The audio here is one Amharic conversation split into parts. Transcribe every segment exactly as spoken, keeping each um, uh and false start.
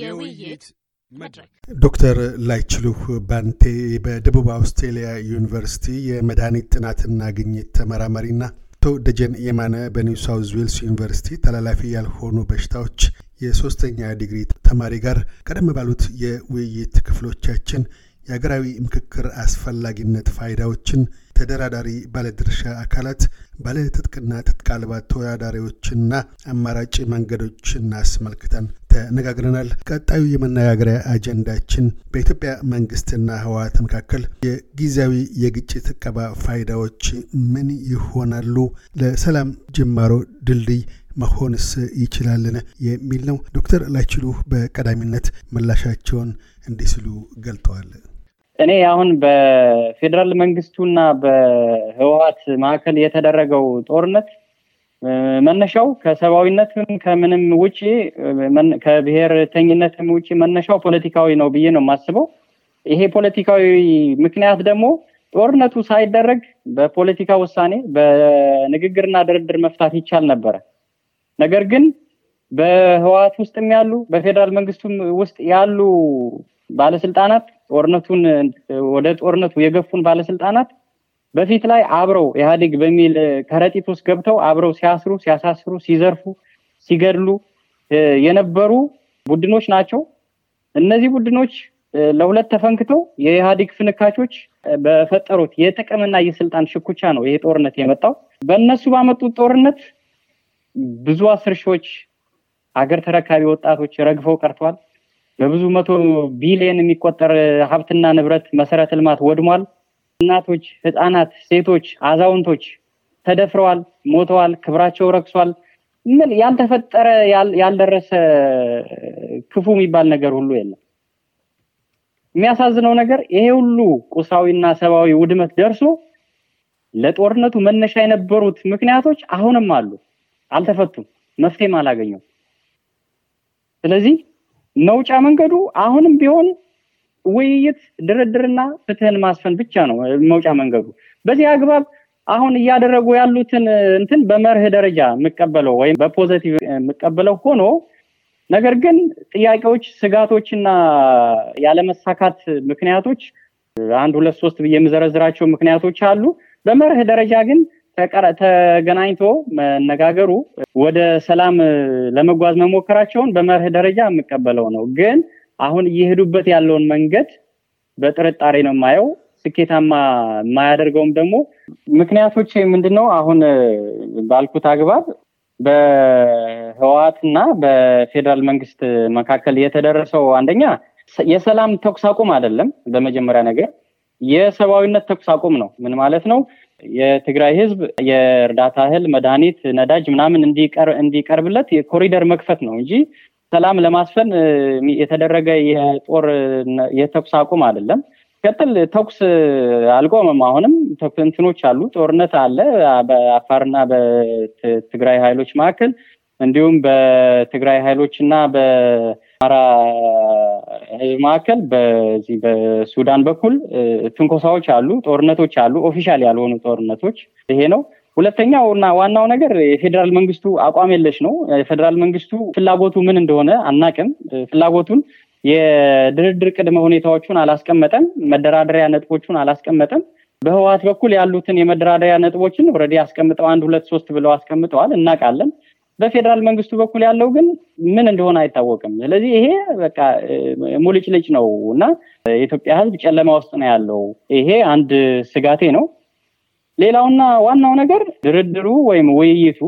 የውይይት መድረክ ዶክተር ላይችሉህ ባንቴ በደቡብ አውስትራሊያ ዩኒቨርሲቲ የመድኃኒት ጥናትና ግኝት ተመራማሪና ደጀን የማነ በኒው ሳውዝ ዌልስ ዩኒቨርሲቲ ተላላፊ ያልሆኑ በሽታዎች የሶስተኛ ዲግሪ ተማሪ ጋር ቀደም ባሉት የውይይት ክፍሎቻችን የሀገራዊ ምክክር አስፈላጊነት ፋይዳዎችን ተደራዳሪ ባለድርሻ አካላት ባለትጥቅና ትጥቅ አልባ ተወዳዳሪዎችና አማራጭ መንገዶችን አስመልክተን ተነጋግረናል። ቀጣዩ የመነጋገሪያ አጀንዳችን በኢትዮጵያ መንግስትና ህወሓት መካከል የጊዜያዊ የግጭት እቀባ ፋይዳዎች ምን ይሆናሉ? ለሰላም ጅማሮ ድልድይ መሆንስ ይችላልን? የሚል ነው። ዶክተር ላይችሉህ በቀዳሚነት ምላሻቸውን እንዲስሉ ገልጠዋል። እኔ አሁን በፌደራል መንግስቱና በህወሓት መካከል የተደረገው ጦርነት መነሻው ከሰብአዊነትም ከምንም ውጪ ከብሔርተኝነትም ውጪ መነሻው ፖለቲካዊ ነው ብዬ ነው የማስበው። ይሄ ፖለቲካዊ ምክንያት ደግሞ ጦርነቱ ሳይደረግ በፖለቲካ ውሳኔ በንግግርና ድርድር መፍታት ይቻል ነበር። ነገር ግን በህወሓት ውስጥም ያሉ በፌደራል መንግስቱም ውስጥ ያሉ ባለስልጣናት ጦርነቱን ወደ ጦርነቱ የገፉን ባለስልጣናት በፊት ላይ አብረው ኢህአዴግ በሚል ከረጢት ውስጥ ገብተው አብረው ሲያስሩ ሲያሳስሩ ሲዘርፉ ሲገድሉ የነበሩ ቡድኖች ናቸው። እነዚህ ቡድኖች ለሁለት ተፈንክተው የኢህአዴግ ፍንካቾች በፈጠሩት የጥቅምና የስልጣን ሽኩቻ ነው ይሄ ጦርነት የመጣው። በእነሱ ባመጡት ጦርነት ብዙ አስር ሺዎች ሀገር ተረካቢ ወጣቶች ረግፈው ቀርቷል። በብዙ መቶ ቢሊዮን የሚቆጠር ሀብትና ንብረት መሰረተ ልማት ወድሟል። እናቶች፣ ህፃናት፣ ሴቶች፣ አዛውንቶች ተደፍረዋል፣ ሞተዋል፣ ክብራቸው ረክሷል። ምን ያልተፈጠረ ያልደረሰ ክፉ የሚባል ነገር ሁሉ የለም። የሚያሳዝነው ነገር ይሄ ሁሉ ቁሳዊና ሰብአዊ ውድመት ደርሶ ለጦርነቱ መነሻ የነበሩት ምክንያቶች አሁንም አሉ፣ አልተፈቱም፣ መፍትሄም አላገኙም። ስለዚህ መውጫ መንገዱ አሁንም ቢሆን ውይይት፣ ድርድርና ፍትህን ማስፈን ብቻ ነው መውጫ መንገዱ። በዚህ አግባብ አሁን እያደረጉ ያሉትን እንትን በመርህ ደረጃ መቀበለው ወይም በፖዚቲቭ መቀበለው ሆኖ ነገር ግን ጥያቄዎች፣ ስጋቶችና ያለመሳካት ምክንያቶች አንድ ሁለት ሶስት በየመዘረዝራቸው ምክንያቶች አሉ። በመርህ ደረጃ ግን ተገናኝቶ መነጋገሩ ወደ ሰላም ለመጓዝ መሞከራቸውን በመርህ ደረጃ መቀበለው ነው። ግን አሁን እየሄዱበት ያለውን መንገድ በጥርጣሬ ነው ማየው። ስኬታማ ማያደርገውም ደግሞ ምክንያቶች ምንድነው? አሁን ባልኩት አግባብ በህወሓትና በፌደራል መንግስት መካከል የተደረሰው አንደኛ የሰላም ተኩስ አቁም አይደለም። በመጀመሪያ ነገር የሰብአዊነት ተኩስ አቁም ነው። ምን ማለት ነው? የትግራይ ህዝብ የእርዳታ እህል፣ መድኃኒት፣ ነዳጅ ምናምን እንዲቀር እንዲቀርብለት የኮሪደር መክፈት ነው እንጂ ሰላም ለማስፈን የተደረገ የጦር የተኩስ አቁም አይደለም። ቀጥል ተኩስ አልቆመም። አሁንም ተኩሶች አሉ፣ ጦርነት አለ። በአፋርና በትግራይ ኃይሎች መካከል እንዲሁም በትግራይ ኃይሎችና በአማራ መካከል በዚህ በሱዳን በኩል ትንኮሳዎች አሉ፣ ጦርነቶች አሉ፣ ኦፊሻል ያልሆኑ ጦርነቶች። ይሄ ነው። ሁለተኛውና ዋናው ነገር የፌደራል መንግስቱ አቋም የለሽ ነው። የፌደራል መንግስቱ ፍላጎቱ ምን እንደሆነ አናውቅም። ፍላጎቱን የድርድር ቅድመ ሁኔታዎችን አላስቀመጠም፣ መደራደሪያ ነጥቦችን አላስቀመጠም። በህወሓት በኩል ያሉትን የመደራደሪያ ነጥቦችን ኦሬዲ አስቀምጠው አንድ ሁለት ሶስት ብለው አስቀምጠዋል፣ እናውቃለን። በፌደራል መንግስቱ በኩል ያለው ግን ምን እንደሆነ አይታወቅም። ስለዚህ ይሄ በቃ ሙልጭልጭ ነውና የኢትዮጵያ ህዝብ ጨለማ ውስጥ ነው ያለው። ይሄ አንድ ስጋቴ ነው። ሌላውና ዋናው ነገር ድርድሩ ወይም ውይይቱ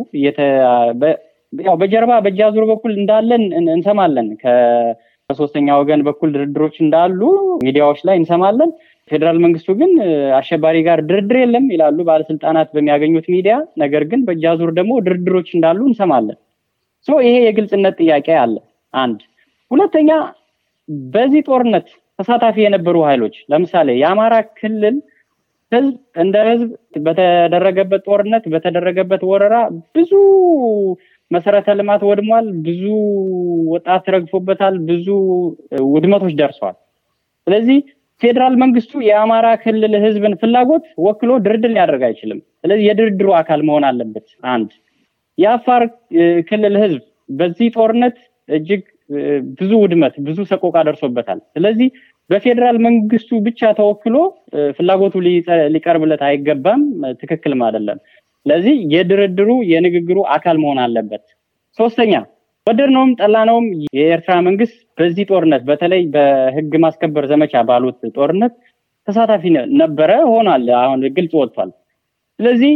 ያው በጀርባ በጃዙር በኩል እንዳለን እንሰማለን። ከሶስተኛ ወገን በኩል ድርድሮች እንዳሉ ሚዲያዎች ላይ እንሰማለን። ፌደራል መንግስቱ ግን አሸባሪ ጋር ድርድር የለም ይላሉ ባለስልጣናት በሚያገኙት ሚዲያ። ነገር ግን በጃዙር ደግሞ ድርድሮች እንዳሉ እንሰማለን። ሶ ይሄ የግልጽነት ጥያቄ አለ። አንድ ሁለተኛ በዚህ ጦርነት ተሳታፊ የነበሩ ኃይሎች ለምሳሌ የአማራ ክልል ህዝብ እንደ ህዝብ በተደረገበት ጦርነት በተደረገበት ወረራ ብዙ መሰረተ ልማት ወድሟል፣ ብዙ ወጣት ረግፎበታል፣ ብዙ ውድመቶች ደርሷል። ስለዚህ ፌደራል መንግስቱ የአማራ ክልል ህዝብን ፍላጎት ወክሎ ድርድር ሊያደርግ አይችልም። ስለዚህ የድርድሩ አካል መሆን አለበት። አንድ የአፋር ክልል ህዝብ በዚህ ጦርነት እጅግ ብዙ ውድመት ብዙ ሰቆቃ ደርሶበታል። ስለዚህ በፌደራል መንግስቱ ብቻ ተወክሎ ፍላጎቱ ሊቀርብለት አይገባም፣ ትክክልም አይደለም። ስለዚህ የድርድሩ የንግግሩ አካል መሆን አለበት። ሶስተኛ ወደርነውም ጠላነውም የኤርትራ መንግስት በዚህ ጦርነት በተለይ በህግ ማስከበር ዘመቻ ባሉት ጦርነት ተሳታፊ ነበረ ሆናል አሁን ግልጽ ወጥቷል። ስለዚህ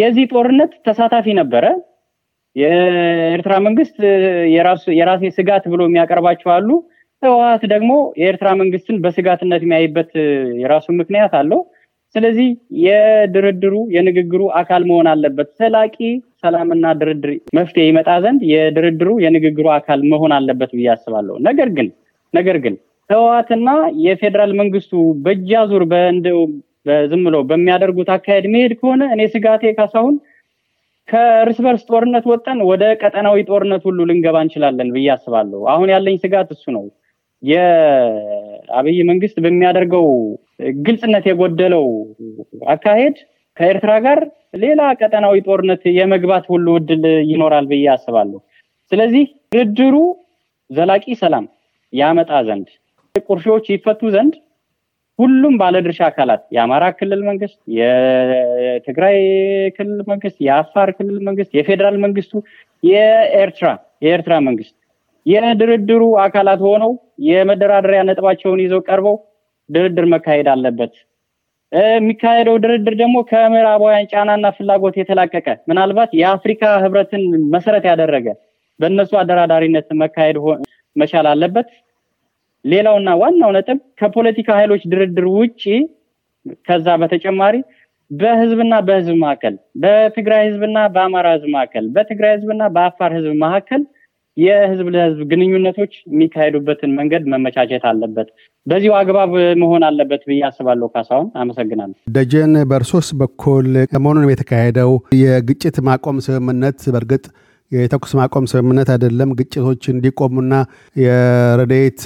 የዚህ ጦርነት ተሳታፊ ነበረ። የኤርትራ መንግስት የራሱ የራሴ ስጋት ብሎ የሚያቀርባቸው አሉ። ህወሓት ደግሞ የኤርትራ መንግስትን በስጋትነት የሚያይበት የራሱ ምክንያት አለው። ስለዚህ የድርድሩ የንግግሩ አካል መሆን አለበት። ሰላቂ ሰላምና ድርድር መፍትሄ ይመጣ ዘንድ የድርድሩ የንግግሩ አካል መሆን አለበት ብዬ አስባለሁ። ነገር ግን ነገር ግን ህወሓትና የፌደራል መንግስቱ በጃዙር በእንደው በዝምሎ በሚያደርጉት አካሄድ መሄድ ከሆነ እኔ ስጋቴ ካሳሁን ከርስ በርስ ጦርነት ወጣን ወደ ቀጠናዊ ጦርነት ሁሉ ልንገባ እንችላለን ብዬ አስባለሁ። አሁን ያለኝ ስጋት እሱ ነው። የአብይ መንግስት በሚያደርገው ግልጽነት የጎደለው አካሄድ ከኤርትራ ጋር ሌላ ቀጠናዊ ጦርነት የመግባት ሁሉ እድል ይኖራል ብዬ አስባለሁ። ስለዚህ ድርድሩ ዘላቂ ሰላም ያመጣ ዘንድ ቁርሾች ይፈቱ ዘንድ ሁሉም ባለድርሻ አካላት የአማራ ክልል መንግስት፣ የትግራይ ክልል መንግስት፣ የአፋር ክልል መንግስት፣ የፌደራል መንግስቱ፣ የኤርትራ የኤርትራ መንግስት የድርድሩ አካላት ሆነው የመደራደሪያ ነጥባቸውን ይዘው ቀርበው ድርድር መካሄድ አለበት። የሚካሄደው ድርድር ደግሞ ከምዕራባውያን ጫናና ፍላጎት የተላቀቀ ምናልባት የአፍሪካ ህብረትን መሰረት ያደረገ በእነሱ አደራዳሪነት መካሄድ መቻል አለበት። ሌላውና ዋናው ነጥብ ከፖለቲካ ኃይሎች ድርድር ውጪ ከዛ በተጨማሪ በህዝብና በህዝብ መካከል በትግራይ ህዝብና በአማራ ህዝብ መካከል በትግራይ ህዝብና በአፋር ህዝብ መካከል የህዝብ ለህዝብ ግንኙነቶች የሚካሄዱበትን መንገድ መመቻቸት አለበት። በዚሁ አግባብ መሆን አለበት ብዬ አስባለሁ። ካሳሁን አመሰግናለሁ። ደጀን በርሶስ በኩል ሰሞኑን የተካሄደው የግጭት ማቆም ስምምነት በርግጥ የተኩስ ማቆም ስምምነት አይደለም፣ ግጭቶች እንዲቆሙና የረድኤት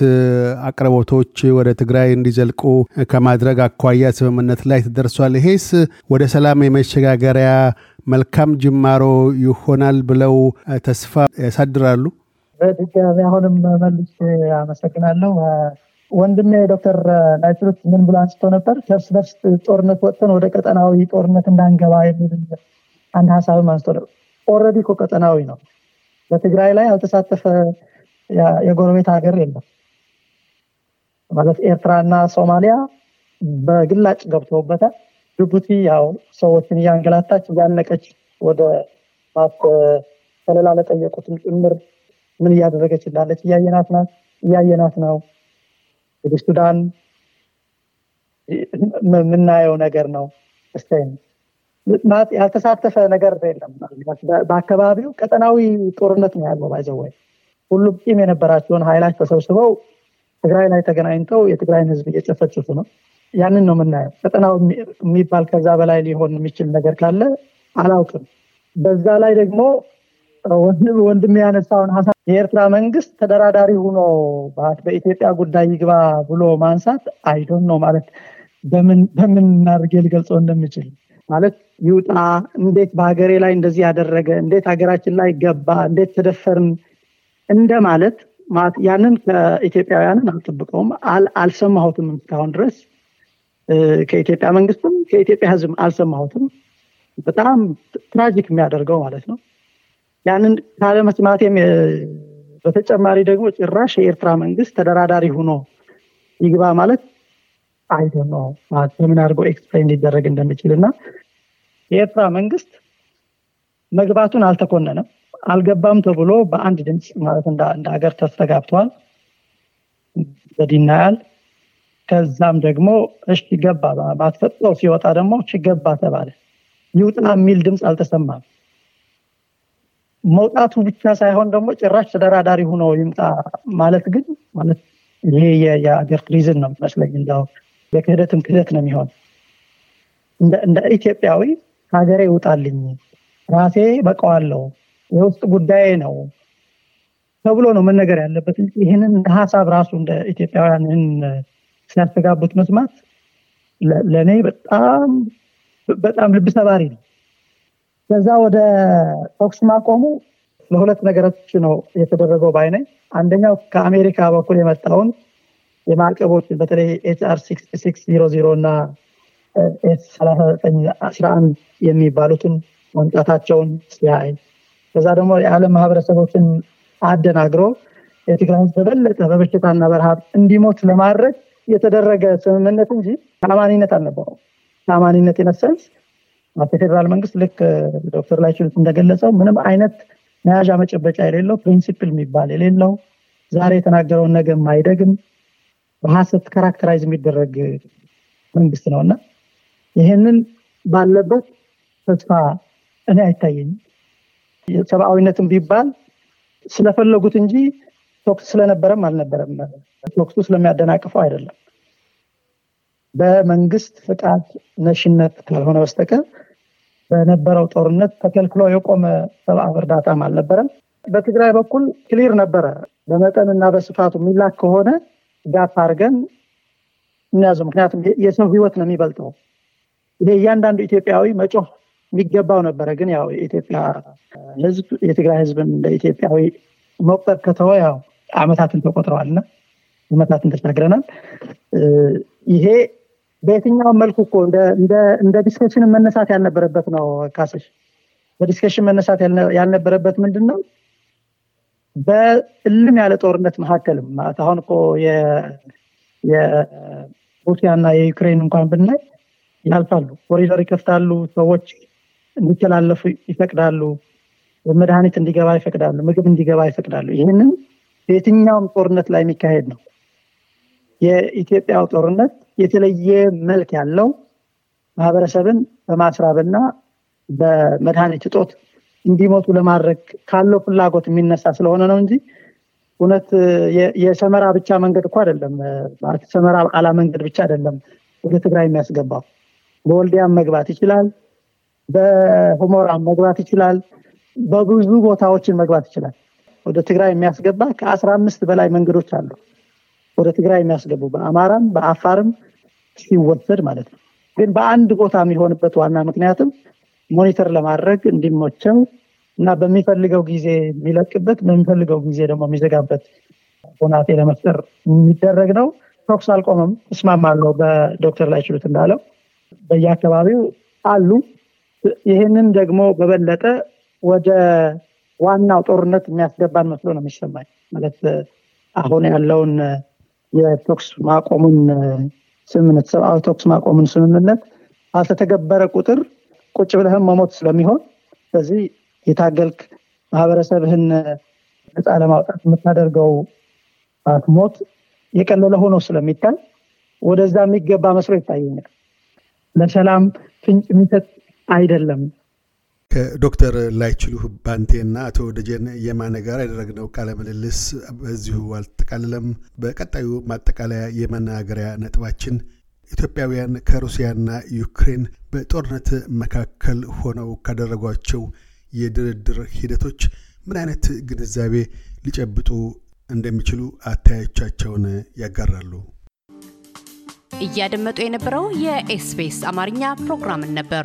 አቅርቦቶች ወደ ትግራይ እንዲዘልቁ ከማድረግ አኳያ ስምምነት ላይ ተደርሷል። ይሄስ ወደ ሰላም የመሸጋገሪያ መልካም ጅማሮ ይሆናል ብለው ተስፋ ያሳድራሉ? በድጋሚ አሁንም መልሼ አመሰግናለሁ። ወንድሜ ዶክተር ናይትሩት ምን ብሎ አንስቶ ነበር? ከርስ በርስ ጦርነት ወጥተን ወደ ቀጠናዊ ጦርነት እንዳንገባ የሚል አንድ ሀሳብም አንስቶ ነበር። ኦልሬዲ እኮ ቀጠናዊ ነው። በትግራይ ላይ ያልተሳተፈ የጎረቤት ሀገር የለም ማለት ኤርትራና ሶማሊያ በግላጭ ገብተውበታል። ጅቡቲ ያው ሰዎችን እያንገላታች ያነቀች ወደ ማት ከሌላ ለጠየቁትም ጭምር ምን እያደረገች እንዳለች እያየናት ናት እያየናት ነው። ወደ ሱዳን ምናየው ነገር ነው። እስቴን ማት ያልተሳተፈ ነገር የለም። በአካባቢው ቀጠናዊ ጦርነት ነው ያለው። ባይዘው ሁሉም ቂም የነበራቸውን ኃይላት ተሰብስበው ትግራይ ላይ ተገናኝተው የትግራይን ህዝብ እየጨፈጨፉ ነው። ያንን ነው ምናየው። ቀጠናው የሚባል ከዛ በላይ ሊሆን የሚችል ነገር ካለ አላውቅም። በዛ ላይ ደግሞ ወንድም ወንድም ያነሳውን ሀሳብ የኤርትራ መንግስት ተደራዳሪ ሆኖ በኢትዮጵያ ጉዳይ ይግባ ብሎ ማንሳት አይ ዶንት ኖ ማለት በምን በምን እናድርግ ሊገልጸው እንደሚችል ማለት ይውጣ። እንዴት በሀገሬ ላይ እንደዚህ ያደረገ፣ እንዴት ሀገራችን ላይ ገባ፣ እንዴት ተደፈርን እንደማለት ማለት ያንን ከኢትዮጵያውያንን አልጠብቀውም። አልሰማሁትም እስካሁን ድረስ ከኢትዮጵያ መንግስትም ከኢትዮጵያ ህዝብም አልሰማሁትም። በጣም ትራጂክ የሚያደርገው ማለት ነው ያንን ካለ መስማቴም። በተጨማሪ ደግሞ ጭራሽ የኤርትራ መንግስት ተደራዳሪ ሆኖ ይግባ ማለት አይ ዶንት ኖ ማለት ምን አድርጎ ኤክስፕሌን ሊደረግ እንደሚችልና የኤርትራ መንግስት መግባቱን አልተኮነነም። አልገባም ተብሎ በአንድ ድምጽ ማለት እንደ እንደ ሀገር ተስተጋብቷል በዲናል። ከዛም ደግሞ እሺ ገባ ባትፈጥሮ ሲወጣ ደግሞ እሺ ገባ ተባለ። ይውጣ የሚል ድምጽ አልተሰማም። መውጣቱ ብቻ ሳይሆን ደግሞ ጭራሽ ተደራዳሪ ሆኖ ይምጣ ማለት ግን ማለት ይሄ የአገር ክሪዝን ነው መስለኝ። እንደው የክህደትም ክህደት ነው የሚሆን። እንደ እንደ ኢትዮጵያዊ ሀገሬ ይውጣልኝ ራሴ በቀዋለሁ የውስጥ ጉዳይ ነው ተብሎ ነው ምን ነገር ያለበት። ይሄንን ሀሳብ ራሱ እንደ ኢትዮጵያውያን ሲያስተጋቡት መስማት ለኔ በጣም በጣም ልብ ሰባሪ ነው። ከዛ ወደ ተኩስ ማቆሙ ለሁለት ነገሮች ነው የተደረገው ባይነኝ። አንደኛው ከአሜሪካ በኩል የመጣውን የማርቀቦች በተለይ ኤች አር ስድስት ሺህ ስድስት መቶ እና ኤች አራት ሺህ ዘጠኝ መቶ አስራ አንድ የሚባሉትን ማንጣታቸውን ሲያይ ከዛ ደግሞ የዓለም ማህበረሰቦችን አደናግሮ የትግራይ ተበለጠ በበሽታና በረሃብ እንዲሞት ለማድረግ የተደረገ ስምምነት እንጂ ታማኝነት አልነበረው። ታማኝነት የነሰንስ ፌደራል መንግስት ልክ ዶክተር ላይቹል እንደገለጸው ምንም አይነት መያዣ መጨበጫ የሌለው ፕሪንሲፕል የሚባል የሌለው ዛሬ የተናገረውን ነገር ማይደግም በሐሰት ካራክተራይዝ የሚደረግ መንግስት ነውና ይሄንን ባለበት ተስፋ እኔ አይታየኝ። የሰብአዊነትም ቢባል ስለፈለጉት እንጂ ቶክስ ስለነበረም አልነበረም ቶክሱ ስለሚያደናቅፈው አይደለም በመንግስት ፍቃድ ነሽነት ካልሆነ በስተቀር በነበረው ጦርነት ተከልክሎ የቆመ ሰብአዊ እርዳታም አልነበረም። በትግራይ በኩል ክሊር ነበረ በመጠንና በስፋቱ ሚላክ ከሆነ ጋፕ አድርገን እናያዘው። ምክንያቱም የሰው ህይወት ነው የሚበልጠው። ይሄ እያንዳንዱ ኢትዮጵያዊ መጮህ የሚገባው ነበረ። ግን ያው የኢትዮጵያ ህዝብ የትግራይ ህዝብ እንደ ኢትዮጵያዊ መቆጠር ከተወ ያው አመታትን ተቆጥረዋልና አመታትን ተሻግረናል። ይሄ በየትኛው መልኩ እኮ እንደ እንደ እንደ ዲስከሽን መነሳት ያልነበረበት ነው። ካሰሽ በዲስከሽን መነሳት ያልነበረበት ምንድነው በእልም ያለ ጦርነት መካከልም ማለት አሁን እኮ የ የሩሲያና የዩክሬን እንኳን ብናይ ያልፋሉ፣ ኮሪደር ይከፍታሉ፣ ሰዎች እንዲተላለፉ ይፈቅዳሉ፣ መድኃኒት እንዲገባ ይፈቅዳሉ፣ ምግብ እንዲገባ ይፈቅዳሉ። ይሄንን በየትኛውም ጦርነት ላይ የሚካሄድ ነው። የኢትዮጵያው ጦርነት የተለየ መልክ ያለው ማህበረሰብን በማስራብና በመድኃኒት እጦት እንዲሞቱ ለማድረግ ካለው ፍላጎት የሚነሳ ስለሆነ ነው እንጂ እውነት የሰመራ ብቻ መንገድ እኮ አይደለም ማለት ሰመራ አላ መንገድ ብቻ አይደለም ወደ ትግራይ የሚያስገባው። በወልዲያም መግባት ይችላል፣ በሁመራም መግባት ይችላል፣ በብዙ ቦታዎችን መግባት ይችላል። ወደ ትግራይ የሚያስገባ ከአስራ አምስት በላይ መንገዶች አሉ ወደ ትግራይ የሚያስገቡ በአማራም በአፋርም ሲወሰድ ማለት ነው። ግን በአንድ ቦታ የሚሆንበት ዋና ምክንያቱም ሞኒተር ለማድረግ እንዲሞቸው እና በሚፈልገው ጊዜ የሚለቅበት በሚፈልገው ጊዜ ደግሞ የሚዘጋበት ሆናቴ ለመፍጠር የሚደረግ ነው። ቶክስ አልቆመም። እስማማለሁ በዶክተር ላይችሉት እንዳለው በየአካባቢው አሉ። ይሄንን ደግሞ በበለጠ ወደ ዋናው ጦርነት የሚያስገባን መስሎ ነው የሚሰማኝ። ማለት አሁን ያለውን የቶክስ ማቆሙን ስምምነት ሰብአዊ ቶክስ ማቆሙን ስምምነት አልተተገበረ ቁጥር ቁጭ ብለህም መሞት ስለሚሆን ስለዚህ የታገልክ ማህበረሰብህን ነፃ ለማውጣት የምታደርገው ሞት የቀለለ ሆኖ ስለሚታይ ወደዛ የሚገባ መስሎ ይታየኛል። ለሰላም ፍንጭ የሚሰጥ አይደለም። ከዶክተር ላይችሉ ባንቴና አቶ ደጀን የማነ ጋር ያደረግነው ቃለ ምልልስ በዚሁ አልተጠቃለለም። በቀጣዩ ማጠቃለያ የመናገሪያ ነጥባችን ኢትዮጵያውያን ከሩሲያና ዩክሬን በጦርነት መካከል ሆነው ካደረጓቸው የድርድር ሂደቶች ምን አይነት ግንዛቤ ሊጨብጡ እንደሚችሉ አታያቻቸውን ያጋራሉ። እያደመጡ የነበረው የኤስቢኤስ አማርኛ ፕሮግራም ነበር።